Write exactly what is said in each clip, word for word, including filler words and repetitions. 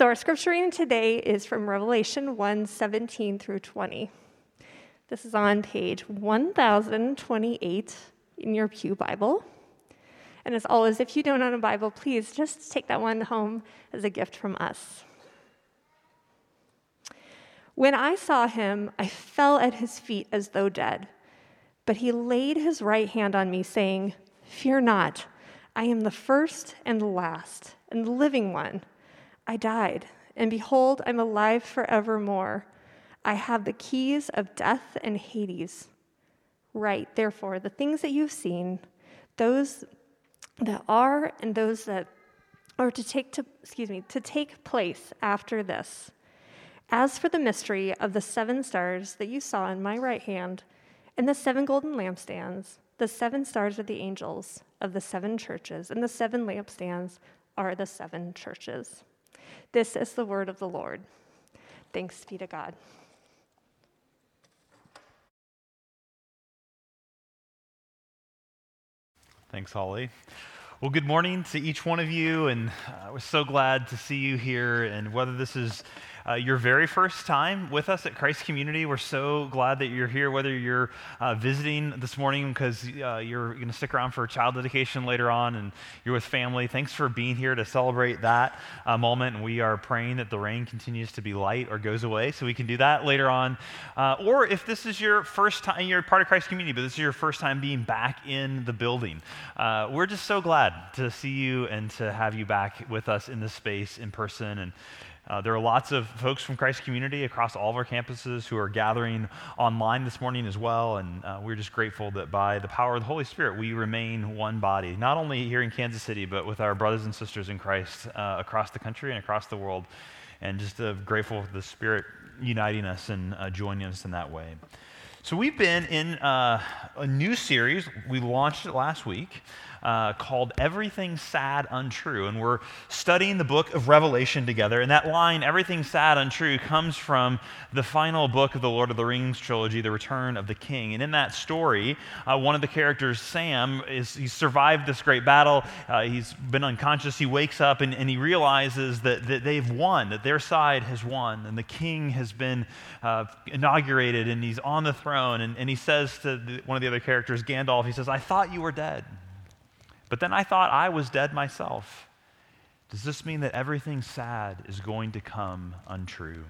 So our scripture reading today is from Revelation one, seventeen through twenty. This is on page one thousand twenty-eight in your pew Bible. And as always, if you don't own a Bible, please just take that one home as a gift from us. When I saw him, I fell at his feet as though dead. But he laid his right hand on me, saying, "Fear not, I am the first and the last and the living one. I died, and behold, I'm alive forevermore. I have the keys of death and Hades. Write, therefore, the things that you've seen, those that are and those that are to take to, excuse me, to take place after this. As for the mystery of the seven stars that you saw in my right hand, and the seven golden lampstands, the seven stars are the angels of the seven churches, and the seven lampstands are the seven churches." This is the word of the Lord. Thanks be to God. Thanks, Holly. Well, good morning to each one of you, and uh, I was so glad to see you here. And whether this is uh, your very first time with us at Christ Community, we're so glad that you're here, whether you're uh, visiting this morning because uh, you're going to stick around for child dedication later on and you're with family. Thanks for being here to celebrate that uh, moment, and we are praying that the rain continues to be light or goes away so we can do that later on. Uh, or if this is your first time, you're part of Christ Community, but this is your first time being back in the building, uh, we're just so glad to see you and to have you back with us in this space in person. And uh, there are lots of folks from Christ Community across all of our campuses who are gathering online this morning as well, and uh, we're just grateful that by the power of the Holy Spirit we remain one body, not only here in Kansas City, but with our brothers and sisters in Christ uh, across the country and across the world, and just uh, grateful for the Spirit uniting us and uh, joining us in that way. So we've been in uh, a new series. We launched it last week, uh, called Everything Sad, Untrue, and we're studying the book of Revelation together. And that line, "Everything Sad, Untrue," comes from the final book of the Lord of the Rings trilogy, The Return of the King. And in that story, uh, one of the characters, Sam, is he survived this great battle. Uh, he's been unconscious. He wakes up and, and he realizes that, that they've won, that their side has won, and the king has been uh, inaugurated, and he's on the throne. And, and he says to the, one of the other characters, Gandalf, he says, "I thought you were dead, but then I thought I was dead myself. Does this mean that everything sad is going to come untrue?"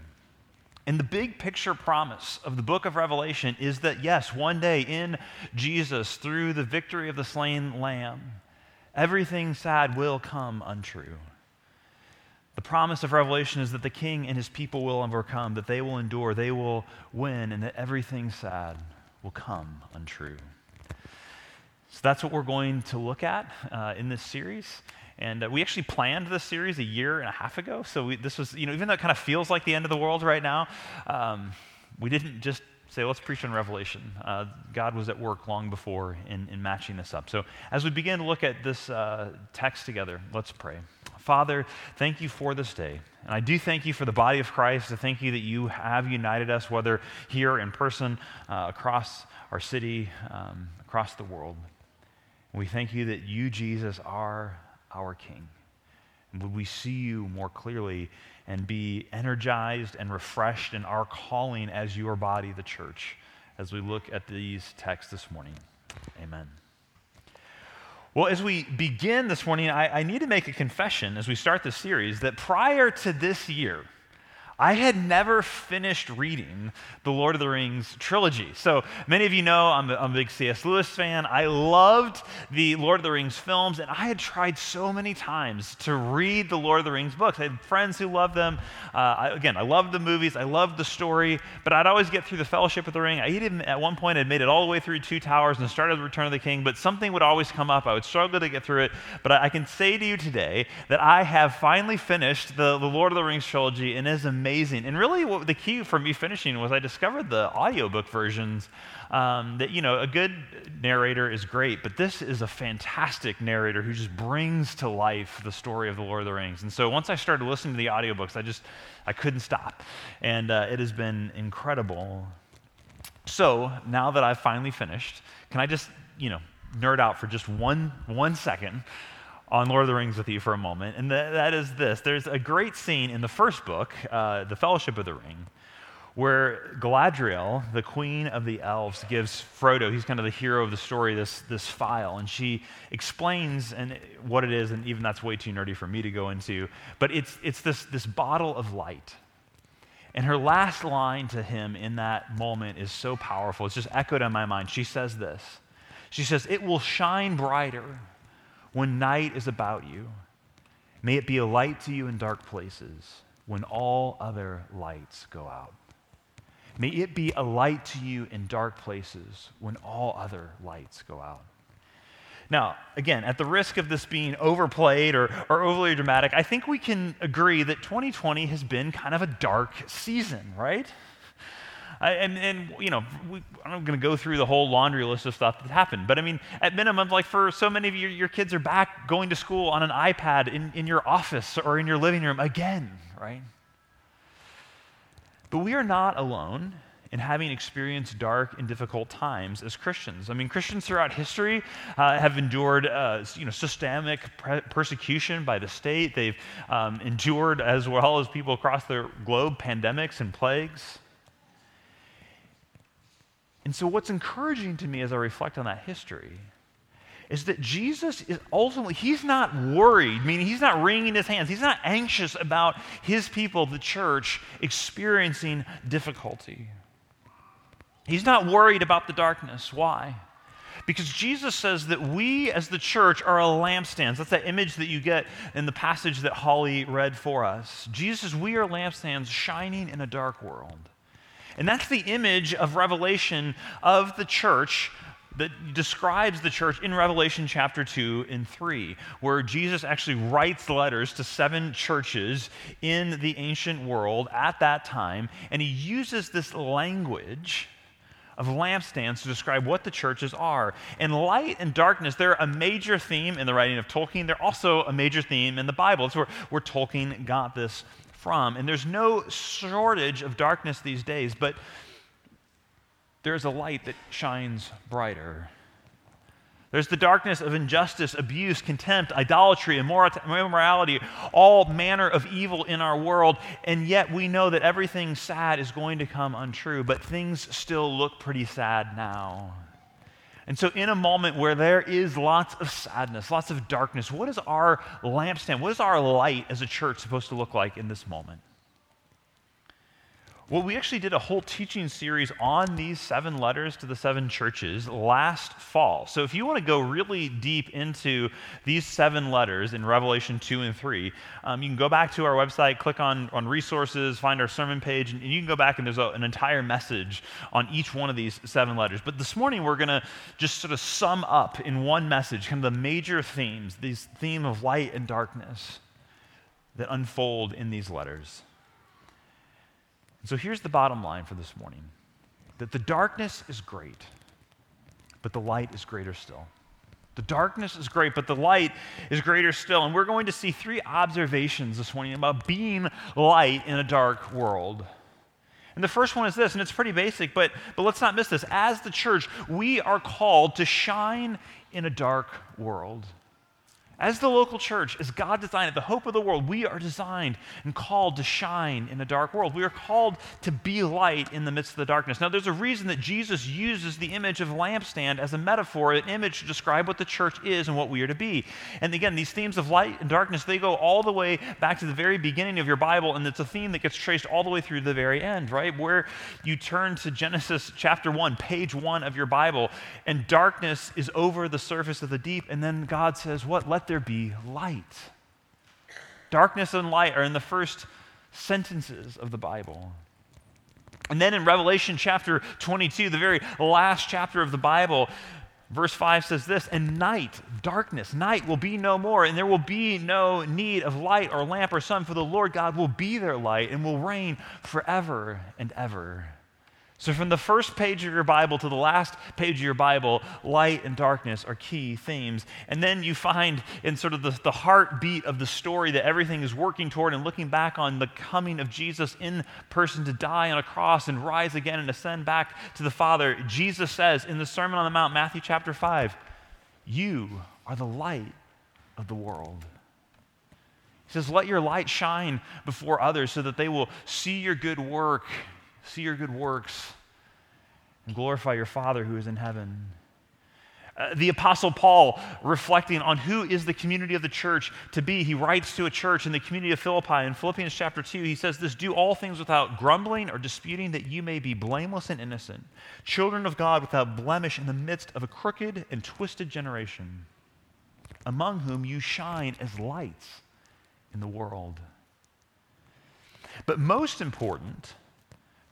And the big picture promise of the book of Revelation is that, yes, one day in Jesus, through the victory of the slain lamb, everything sad will come untrue. The promise of Revelation is that the king and his people will overcome, that they will endure, they will win, and that everything sad will come untrue. So that's what we're going to look at uh, in this series. And uh, we actually planned this series a year and a half ago. So we, this was, you know, even though it kind of feels like the end of the world right now, um, we didn't just say, let's preach on Revelation. Uh, God was at work long before in, in matching this up. So as we begin to look at this uh, text together, let's pray. Father, thank you for this day. And I do thank you for the body of Christ. I thank you that you have united us, whether here in person, uh, across our city, um, across the world. And we thank you that you, Jesus, are our King. And would we see you more clearly and be energized and refreshed in our calling as your body, the church, as we look at these texts this morning. Amen. Well, as we begin this morning, I, I need to make a confession as we start this series that prior to this year, I had never finished reading the Lord of the Rings trilogy. So many of you know I'm a, I'm a big C S Lewis fan. I loved the Lord of the Rings films, and I had tried so many times to read the Lord of the Rings books. I had friends who loved them. Uh, I, again, I loved the movies. I loved the story, but I'd always get through the Fellowship of the Ring. I even, at one point, I'd made it all the way through Two Towers and started The Return of the King, but something would always come up. I would struggle to get through it, but I, I can say to you today that I have finally finished the, the Lord of the Rings trilogy, and it is amazing. Amazing. And really what the key for me finishing was I discovered the audiobook versions um, that, you know, a good narrator is great, but this is a fantastic narrator who just brings to life the story of the Lord of the Rings. And so once I started listening to the audiobooks, I just, I couldn't stop. And uh, it has been incredible. So now that I've finally finished, can I just, you know, nerd out for just one one second on Lord of the Rings with you for a moment, and th- that is this. There's a great scene in the first book, uh, The Fellowship of the Ring, where Galadriel, the queen of the elves, gives Frodo, he's kind of the hero of the story, this, this file, and she explains and what it is, and even that's way too nerdy for me to go into, but it's it's this this bottle of light. And her last line to him in that moment is so powerful. It's just echoed in my mind. She says this. She says, "It will shine brighter when night is about you. May it be a light to you in dark places when all other lights go out." May it be a light to you in dark places when all other lights go out. Now, again, at the risk of this being overplayed or, or overly dramatic, I think we can agree that twenty twenty has been kind of a dark season, right? I, and, and, you know, we, I'm going to go through the whole laundry list of stuff that happened. But, I mean, at minimum, like for so many of you, your kids are back going to school on an iPad in, in your office or in your living room again, right? But we are not alone in having experienced dark and difficult times as Christians. I mean, Christians throughout history uh, have endured, uh, you know, systemic pre- persecution by the state. They've um, endured, as well as people across the globe, pandemics and plagues. And so what's encouraging to me as I reflect on that history is that Jesus is ultimately, he's not worried, meaning he's not wringing his hands. He's not anxious about his people, the church, experiencing difficulty. He's not worried about the darkness. Why? Because Jesus says that we as the church are a lampstand. That's that image that you get in the passage that Holly read for us. Jesus, we are lampstands shining in a dark world. And that's the image of Revelation of the church that describes the church in Revelation chapter two and three, where Jesus actually writes letters to seven churches in the ancient world at that time, and he uses this language of lampstands to describe what the churches are. And light and darkness, they're a major theme in the writing of Tolkien. They're also a major theme in the Bible. It's where, where Tolkien got this from. And there's no shortage of darkness these days, but there's a light that shines brighter. There's the darkness of injustice, abuse, contempt, idolatry, immorality, all manner of evil in our world, and yet we know that everything sad is going to come untrue, but things still look pretty sad now. And so in a moment where there is lots of sadness, lots of darkness, what is our lampstand, what is our light as a church supposed to look like in this moment? Well, we actually did a whole teaching series on these seven letters to the seven churches last fall. So if you want to go really deep into these seven letters in Revelation two and three, um, you can go back to our website, click on, on resources, find our sermon page, and, and you can go back and there's a, an entire message on each one of these seven letters. But this morning we're going to just sort of sum up in one message kind of the major themes, this theme of light and darkness that unfold in these letters. So here's the bottom line for this morning, that the darkness is great, but the light is greater still. The darkness is great, but the light is greater still. And we're going to see three observations this morning about being light in a dark world. And the first one is this, and it's pretty basic, but, but let's not miss this. As the church, we are called to shine in a dark world. As the local church, as God designed it, the hope of the world, we are designed and called to shine in a dark world. We are called to be light in the midst of the darkness. Now, there's a reason that Jesus uses the image of lampstand as a metaphor, an image to describe what the church is and what we are to be. And again, these themes of light and darkness, they go all the way back to the very beginning of your Bible, and it's a theme that gets traced all the way through the very end, right? Where you turn to Genesis chapter one, page one of your Bible, and darkness is over the surface of the deep, and then God says, what? Let there be light. Darkness and light are in the first sentences of the Bible. And then in Revelation chapter twenty-two, the very last chapter of the Bible, verse five says this, and night, darkness, night will be no more, and there will be no need of light or lamp or sun, for the Lord God will be their light and will reign forever and ever. So from the first page of your Bible to the last page of your Bible, light and darkness are key themes. And then you find in sort of the, the heartbeat of the story that everything is working toward and looking back on the coming of Jesus in person to die on a cross and rise again and ascend back to the Father. Jesus says in the Sermon on the Mount, Matthew chapter five, you are the light of the world. He says, let your light shine before others so that they will see your good work, see your good works, and glorify your Father who is in heaven. Uh, the Apostle Paul, reflecting on who is the community of the church to be, he writes to a church in the community of Philippi. In Philippians chapter two, he says this, do all things without grumbling or disputing, that you may be blameless and innocent, children of God without blemish in the midst of a crooked and twisted generation, among whom you shine as lights in the world. But most important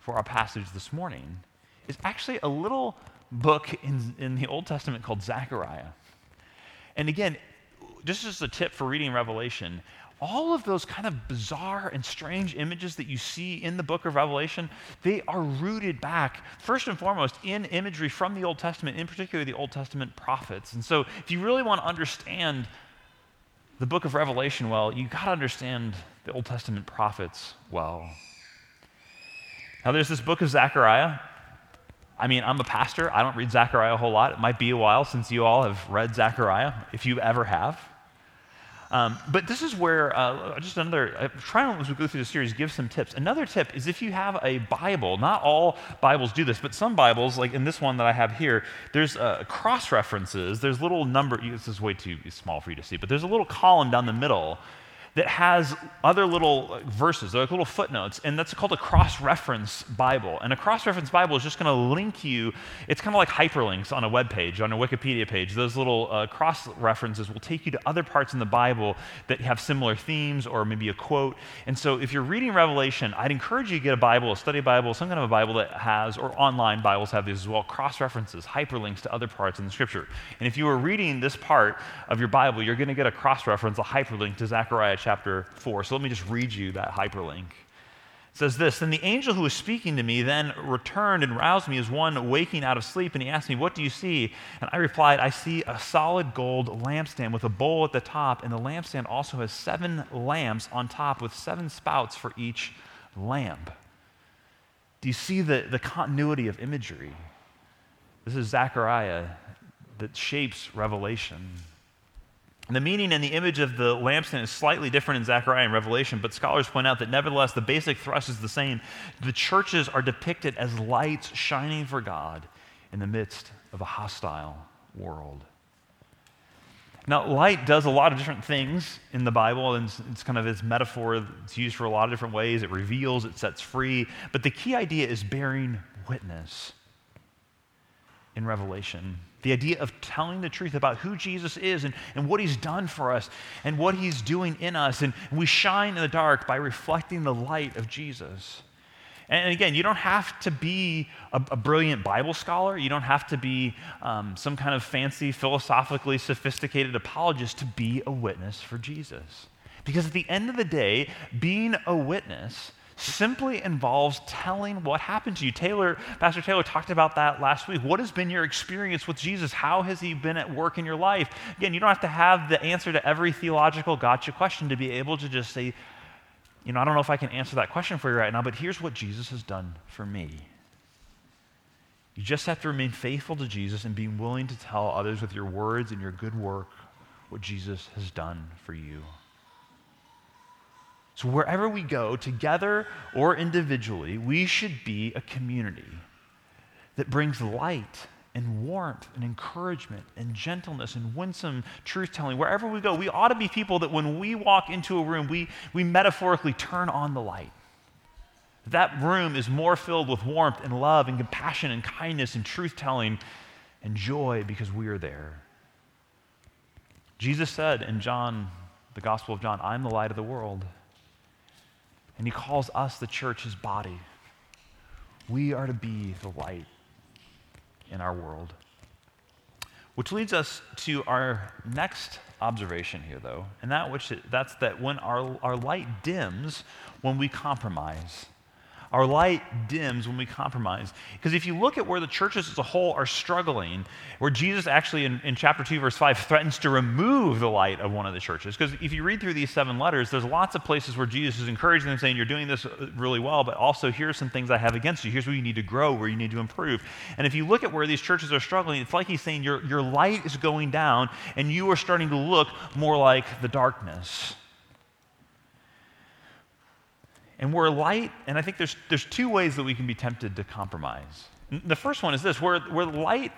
for our passage this morning is actually a little book in, in the Old Testament called Zechariah. And again, this is a tip for reading Revelation. All of those kind of bizarre and strange images that you see in the book of Revelation, they are rooted back, first and foremost, in imagery from the Old Testament, in particular the Old Testament prophets. And so if you really want to understand the book of Revelation well, you got to understand the Old Testament prophets well. Now there's this book of Zechariah. I mean, I'm a pastor. I don't read Zechariah a whole lot. It might be a while since you all have read Zechariah, if you ever have. Um, but this is where, uh, just another, I'm trying as we go through the series, give some tips. Another tip is if you have a Bible, not all Bibles do this, but some Bibles, like in this one that I have here, there's uh, cross-references. There's little number, this is way too small for you to see, but there's a little column down the middle that has other little verses, like little footnotes, and that's called a cross-reference Bible. And a cross-reference Bible is just going to link you, it's kind of like hyperlinks on a web page, on a Wikipedia page. Those little uh, cross-references will take you to other parts in the Bible that have similar themes or maybe a quote. And so if you're reading Revelation, I'd encourage you to get a Bible, a study Bible, some kind of a Bible that has, or online Bibles have these as well, cross-references, hyperlinks to other parts in the Scripture. And if you were reading this part of your Bible, you're going to get a cross-reference, a hyperlink to Zechariah chapter four. So let me just read you that hyperlink. It says this, then the angel who was speaking to me then returned and roused me as one waking out of sleep, and he asked me, what do you see? And I replied, I see a solid gold lampstand with a bowl at the top, and the lampstand also has seven lamps on top with seven spouts for each lamp. Do you see the, the continuity of imagery? This is Zechariah that shapes Revelation. The meaning and the image of the lampstand is slightly different in Zechariah and Revelation, but scholars point out that nevertheless, the basic thrust is the same. The churches are depicted as lights shining for God in the midst of a hostile world. Now, light does a lot of different things in the Bible, and it's, it's kind of its metaphor. It's used for a lot of different ways. It reveals, it sets free, but the key idea is bearing witness in Revelation. The idea of telling the truth about who Jesus is and, and what he's done for us and what he's doing in us. And we shine in the dark by reflecting the light of Jesus. And again, you don't have to be a, a brilliant Bible scholar. You don't have to be um, some kind of fancy, philosophically sophisticated apologist to be a witness for Jesus. Because at the end of the day, being a witness simply involves telling what happened to you. Taylor, Pastor Taylor talked about that last week. What has been your experience with Jesus? How has he been at work in your life? Again, you don't have to have the answer to every theological gotcha question to be able to just say, you know, I don't know if I can answer that question for you right now, but here's what Jesus has done for me. You just have to remain faithful to Jesus and be willing to tell others with your words and your good work what Jesus has done for you. So wherever we go, together or individually, we should be a community that brings light and warmth and encouragement and gentleness and winsome truth-telling. Wherever we go, we ought to be people that when we walk into a room, we, we metaphorically turn on the light. That room is more filled with warmth and love and compassion and kindness and truth-telling and joy because we are there. Jesus said in John, the Gospel of John, I'm the light of the world. And he calls us, the church, his body. We are to be the light in our world. Which leads us to our next observation here, though, and that which that's that when our, our light dims, when we compromise. Our light dims when we compromise. Because if you look at where the churches as a whole are struggling, where Jesus actually in, in chapter two, verse five, threatens to remove the light of one of the churches. Because if you read through these seven letters, there's lots of places where Jesus is encouraging them, saying, you're doing this really well, but also here's some things I have against you. Here's where you need to grow, where you need to improve. And if you look at where these churches are struggling, it's like he's saying your, your light is going down and you are starting to look more like the darkness. And we're light, and I think there's there's two ways that we can be tempted to compromise. The first one is this: where, where light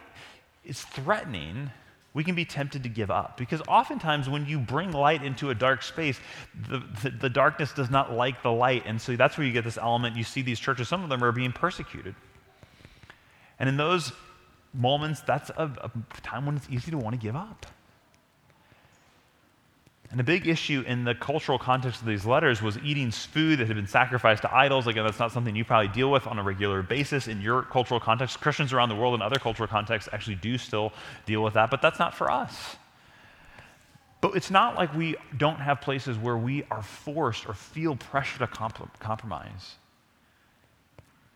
is threatening, we can be tempted to give up. Because oftentimes when you bring light into a dark space, the, the, the darkness does not like the light. And so that's where you get this element. You see these churches, some of them are being persecuted. And in those moments, that's a, a time when it's easy to want to give up. And a big issue in the cultural context of these letters was eating food that had been sacrificed to idols. Again, that's not something you probably deal with on a regular basis in your cultural context. Christians around the world in other cultural contexts actually do still deal with that, but that's not for us. But it's not like we don't have places where we are forced or feel pressure to comp- compromise.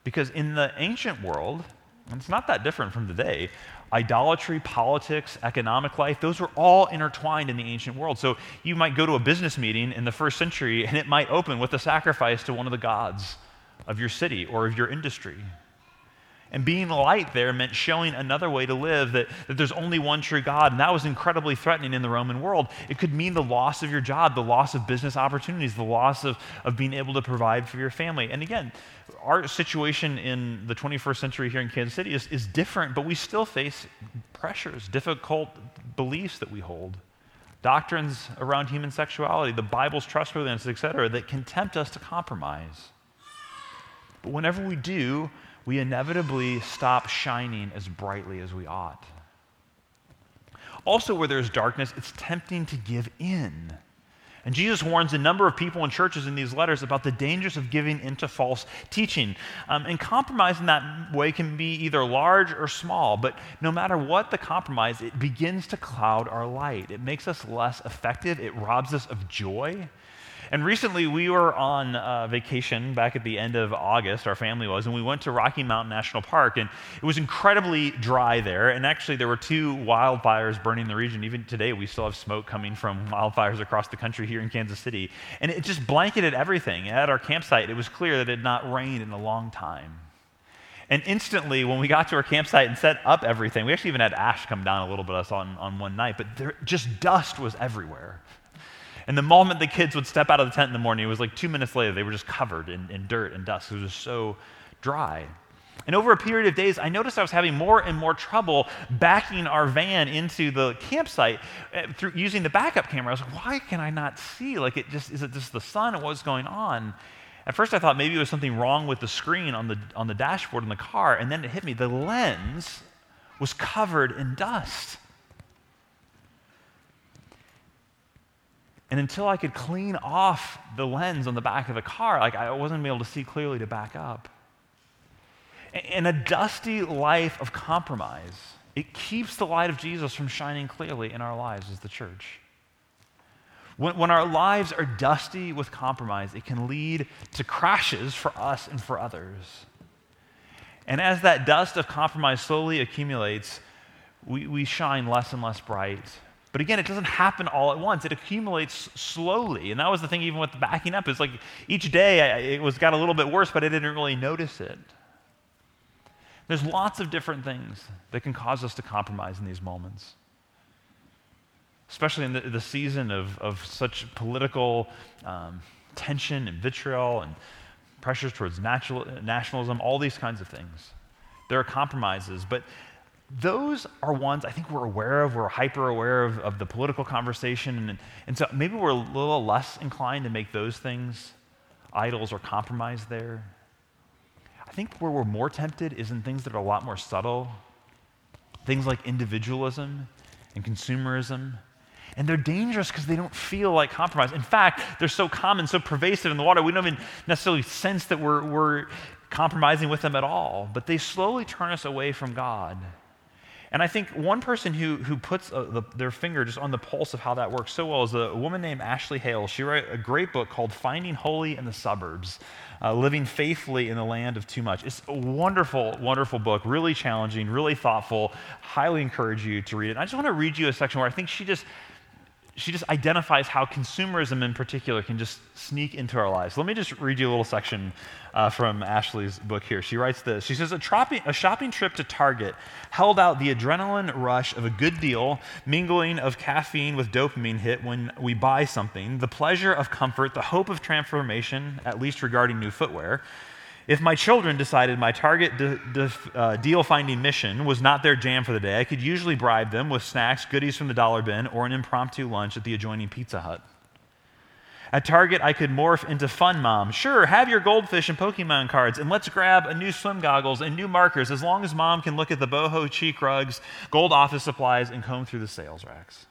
Because in the ancient world, and it's not that different from today, idolatry, politics, economic life, those were all intertwined in the ancient world. So you might go to a business meeting in the first century and it might open with a sacrifice to one of the gods of your city or of your industry. And being light there meant showing another way to live, that, that there's only one true God, and that was incredibly threatening in the Roman world. It could mean the loss of your job, the loss of business opportunities, the loss of, of being able to provide for your family. And again, our situation in the twenty-first century here in Kansas City is, is different, but we still face pressures, difficult beliefs that we hold, doctrines around human sexuality, the Bible's trustworthiness, et cetera, that can tempt us to compromise. But whenever we do, we inevitably stop shining as brightly as we ought. Also, where there's darkness, it's tempting to give in. And Jesus warns a number of people and churches in these letters about the dangers of giving into false teaching. Um, and compromise in that way can be either large or small, but no matter what the compromise, it begins to cloud our light. It makes us less effective. It robs us of joy. And recently, we were on uh, vacation back at the end of August, our family was, and we went to Rocky Mountain National Park, and it was incredibly dry there, and actually there were two wildfires burning the region. Even today, we still have smoke coming from wildfires across the country here in Kansas City, and it just blanketed everything. At our campsite, it was clear that it had not rained in a long time. And instantly, when we got to our campsite and set up everything, we actually even had ash come down a little bit us on, on one night, but there, just dust was everywhere. And the moment the kids would step out of the tent in the morning, it was like two minutes later, they were just covered in, in dirt and dust. It was just so dry. And over a period of days, I noticed I was having more and more trouble backing our van into the campsite through using the backup camera. I was like, why can I not see? Like, it just is it just the sun and what's going on? At first, I thought maybe it was something wrong with the screen on the on the dashboard in the car, and then it hit me. The lens was covered in dust. And until I could clean off the lens on the back of the car, like I wasn't able to see clearly to back up. In a dusty life of compromise, it keeps the light of Jesus from shining clearly in our lives as the church. When, when our lives are dusty with compromise, it can lead to crashes for us and for others. And as that dust of compromise slowly accumulates, we, we shine less and less bright. But again, it doesn't happen all at once. It accumulates slowly. And that was the thing even with the backing up. It's like each day I, it was got a little bit worse, but I didn't really notice it. There's lots of different things that can cause us to compromise in these moments, especially in the, the season of, of such political um, tension and vitriol and pressures towards natural, nationalism, all these kinds of things. There are compromises, but those are ones I think we're aware of, we're hyper-aware of, of the political conversation, and, and so maybe we're a little less inclined to make those things idols or compromise there. I think where we're more tempted is in things that are a lot more subtle, things like individualism and consumerism, and they're dangerous because they don't feel like compromise. In fact, they're so common, so pervasive in the water, we don't even necessarily sense that we're, we're compromising with them at all, but they slowly turn us away from God. And I think one person who who puts a, the, their finger just on the pulse of how that works so well is a woman named Ashley Hale. She wrote a great book called Finding Holy in the Suburbs, uh, Living Faithfully in the Land of Too Much. It's a wonderful, wonderful book, really challenging, really thoughtful. Highly encourage you to read it. And I just want to read you a section where I think she just she just identifies how consumerism in particular can just sneak into our lives. Let me just read you a little section uh, from Ashley's book here. She writes this. She says, a, tropi- a shopping trip to Target held out the adrenaline rush of a good deal, mingling of caffeine with dopamine hit when we buy something, the pleasure of comfort, the hope of transformation, at least regarding new footwear. If my children decided my Target de- de- uh, deal-finding mission was not their jam for the day, I could usually bribe them with snacks, goodies from the dollar bin, or an impromptu lunch at the adjoining Pizza Hut. At Target, I could morph into Fun Mom. Sure, have your goldfish and Pokemon cards, and let's grab a new swim goggles and new markers, as long as Mom can look at the boho cheek rugs, gold office supplies, and comb through the sales racks.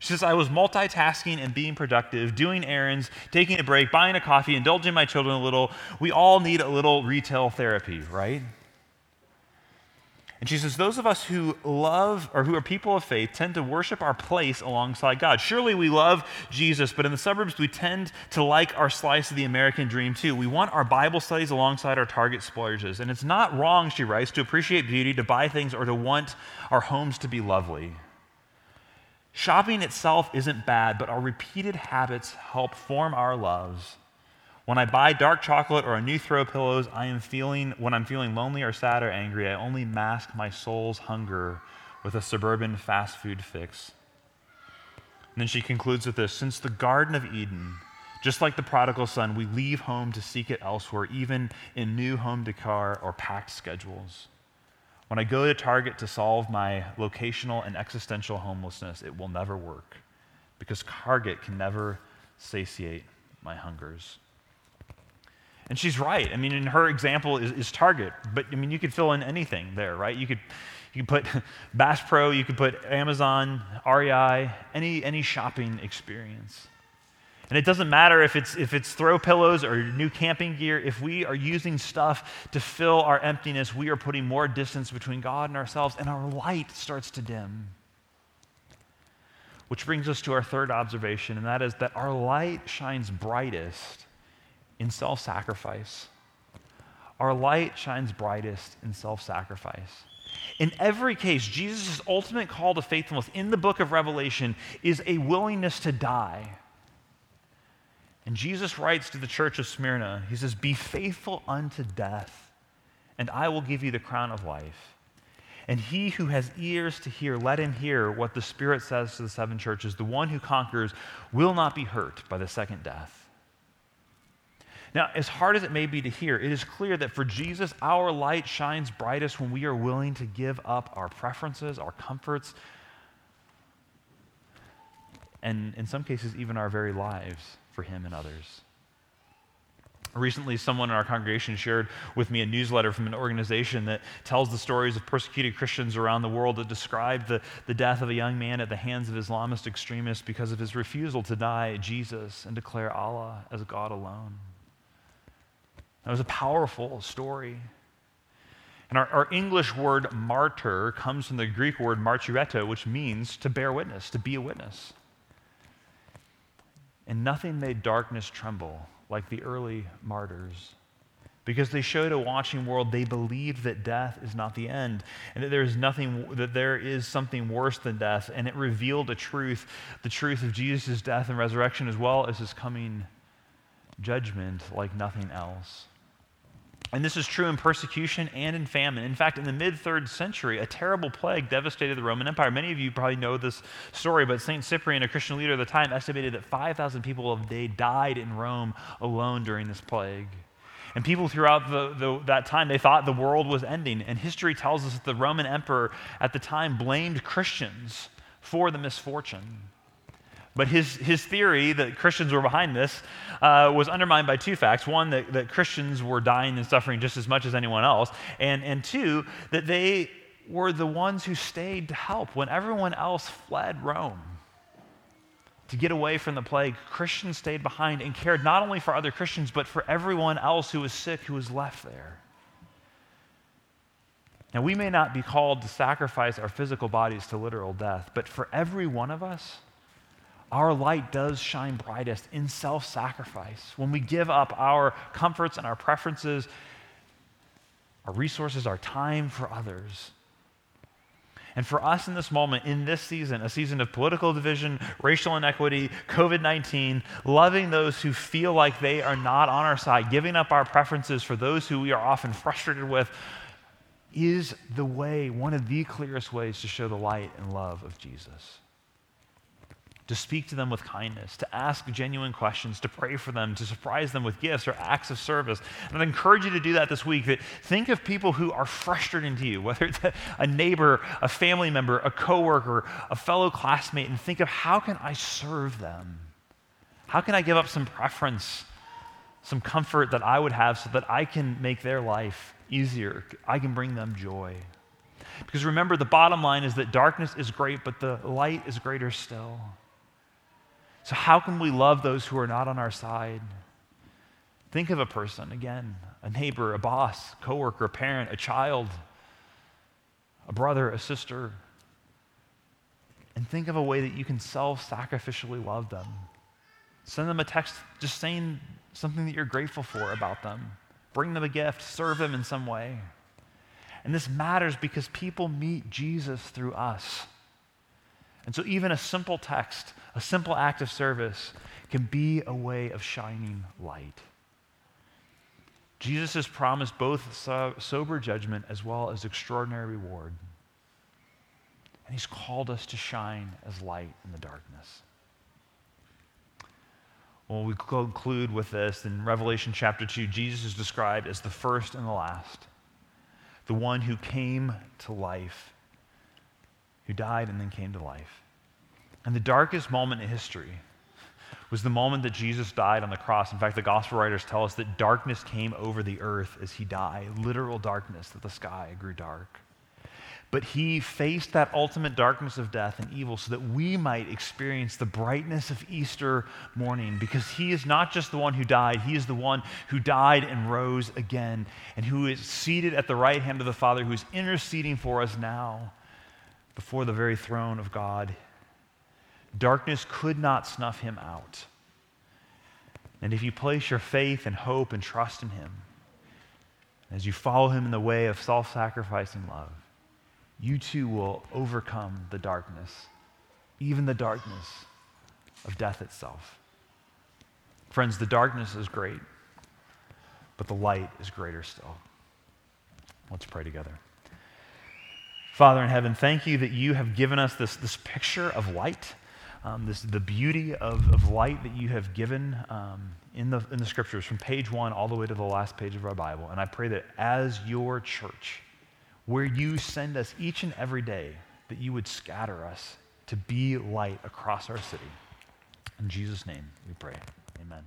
She says, I was multitasking and being productive, doing errands, taking a break, buying a coffee, indulging my children a little. We all need a little retail therapy, right? And she says, those of us who love or who are people of faith tend to worship our place alongside God. Surely we love Jesus, but in the suburbs, we tend to like our slice of the American dream too. We want our Bible studies alongside our Target splurges. And it's not wrong, she writes, to appreciate beauty, to buy things, or to want our homes to be lovely. Shopping itself isn't bad, but our repeated habits help form our loves. When I buy dark chocolate or a new throw pillows, I am feeling when I'm feeling lonely or sad or angry, I only mask my soul's hunger with a suburban fast food fix. And then she concludes with this, since the Garden of Eden, just like the prodigal son, we leave home to seek it elsewhere, even in new home decor or packed schedules. When I go to Target to solve my locational and existential homelessness, it will never work because Target can never satiate my hungers. And she's right. I mean, in her example is, is Target, but I mean, you could fill in anything there, right? You could you could put Bass Pro, you could put Amazon, R E I, any any shopping experience. And it doesn't matter if it's if it's throw pillows or new camping gear. If we are using stuff to fill our emptiness, we are putting more distance between God and ourselves, and our light starts to dim. Which brings us to our third observation, and that is that our light shines brightest in self-sacrifice. Our light shines brightest in self-sacrifice. In every case, Jesus' ultimate call to faithfulness in the book of Revelation is a willingness to die. And Jesus writes to the church of Smyrna, he says, be faithful unto death, and I will give you the crown of life. And he who has ears to hear, let him hear what the Spirit says to the seven churches. The one who conquers will not be hurt by the second death. Now, as hard as it may be to hear, it is clear that for Jesus, our light shines brightest when we are willing to give up our preferences, our comforts, and in some cases, even our very lives for him and others. Recently, someone in our congregation shared with me a newsletter from an organization that tells the stories of persecuted Christians around the world that describe the, the death of a young man at the hands of Islamist extremists because of his refusal to deny Jesus and declare Allah as God alone. That was a powerful story. And our, our English word martyr comes from the Greek word martyreto, which means to bear witness, to be a witness. And nothing made darkness tremble like the early martyrs, because they showed a watching world they believed that death is not the end, and that there is nothing, that there is something worse than death, and it revealed a truth, the truth of Jesus' death and resurrection, as well as his coming judgment, like nothing else. And this is true in persecution and in famine. In fact, in the mid-third century, a terrible plague devastated the Roman Empire. Many of you probably know this story, but Saint Cyprian, a Christian leader at the time, estimated that five thousand people a day died in Rome alone during this plague. And people throughout the, the, that time, they thought the world was ending. And history tells us that the Roman emperor at the time blamed Christians for the misfortune. But his, his theory that Christians were behind this uh, was undermined by two facts. One, that, that Christians were dying and suffering just as much as anyone else. And, and two, that they were the ones who stayed to help. When everyone else fled Rome to get away from the plague, Christians stayed behind and cared not only for other Christians, but for everyone else who was sick, who was left there. Now, we may not be called to sacrifice our physical bodies to literal death, but for every one of us, our light does shine brightest in self-sacrifice. When we give up our comforts and our preferences, our resources, our time for others. And for us in this moment, in this season, a season of political division, racial inequity, covid nineteen, loving those who feel like they are not on our side, giving up our preferences for those who we are often frustrated with, is the way, one of the clearest ways to show the light and love of Jesus. To speak to them with kindness, to ask genuine questions, to pray for them, to surprise them with gifts or acts of service. And I encourage you to do that this week. That think of people who are frustrating to you, whether it's a neighbor, a family member, a coworker, a fellow classmate, and think of how can I serve them? How can I give up some preference, some comfort that I would have so that I can make their life easier? I can bring them joy. Because remember, the bottom line is that darkness is great, but the light is greater still. So how can we love those who are not on our side? Think of a person, again, a neighbor, a boss, coworker, a parent, a child, a brother, a sister, and think of a way that you can self-sacrificially love them. Send them a text just saying something that you're grateful for about them. Bring them a gift, serve them in some way. And this matters because people meet Jesus through us. And so even a simple text, a simple act of service can be a way of shining light. Jesus has promised both so- sober judgment as well as extraordinary reward. And he's called us to shine as light in the darkness. Well, we conclude with this. In Revelation chapter two, Jesus is described as the first and the last, the one who came to life, who died and then came to life. And the darkest moment in history was the moment that Jesus died on the cross. In fact, the gospel writers tell us that darkness came over the earth as he died, literal darkness, that the sky grew dark. But he faced that ultimate darkness of death and evil so that we might experience the brightness of Easter morning, because he is not just the one who died, he is the one who died and rose again, and who is seated at the right hand of the Father, who is interceding for us now before the very throne of God. Darkness could not snuff him out. And if you place your faith and hope and trust in him, as you follow him in the way of self-sacrifice and love, you too will overcome the darkness, even the darkness of death itself. Friends, the darkness is great, but the light is greater still. Let's pray together. Father in heaven, thank you that you have given us this, this picture of light, um, this the beauty of, of light that you have given um, in the in the scriptures from page one all the way to the last page of our Bible. And I pray that as your church, where you send us each and every day, that you would scatter us to be light across our city. In Jesus' name we pray, amen.